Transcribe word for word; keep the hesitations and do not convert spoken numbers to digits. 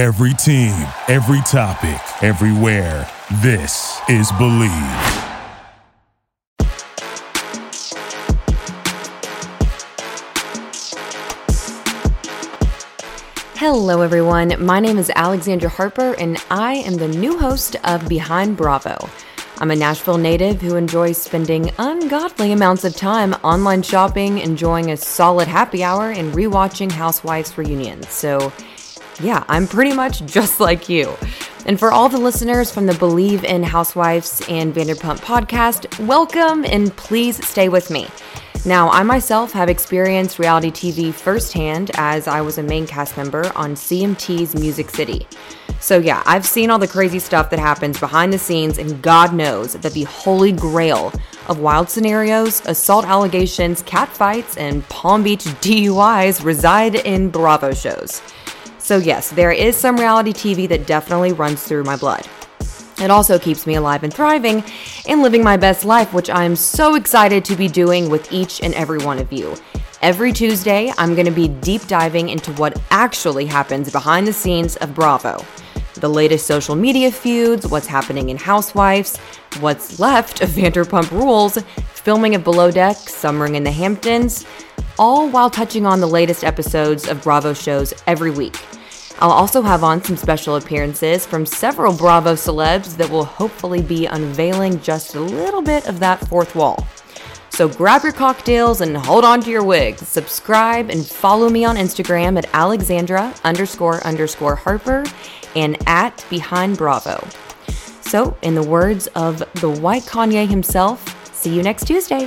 Every team, every topic, everywhere. This is Believe. Hello, everyone. My name is Alexandra Harper, and I am the new host of Behind Bravo. I'm a Nashville native who enjoys spending ungodly amounts of time online shopping, enjoying a solid happy hour, and rewatching Housewives reunions. So, yeah, I'm pretty much just like you. And for all the listeners from the Believe in Housewives and Vanderpump podcast, welcome and please stay with me. Now, I myself have experienced reality T V firsthand as I was a main cast member on C M T's Music City. So yeah, I've seen all the crazy stuff that happens behind the scenes, and God knows that the holy grail of wild scenarios, assault allegations, catfights, and Palm Beach D U Is reside in Bravo shows. So yes, there is some reality T V that definitely runs through my blood. It also keeps me alive and thriving and living my best life, which I'm so excited to be doing with each and every one of you. Every Tuesday, I'm going to be deep diving into what actually happens behind the scenes of Bravo. The latest social media feuds, what's happening in Housewives, what's left of Vanderpump Rules, filming of Below Deck, summering in the Hamptons, all while touching on the latest episodes of Bravo shows every week. I'll also have on some special appearances from several Bravo celebs that will hopefully be unveiling just a little bit of that fourth wall. So grab your cocktails and hold on to your wigs. Subscribe and follow me on Instagram at Alexandra underscore underscore Harper and at Behind Bravo. So, in the words of the White Kanye himself, see you next Tuesday.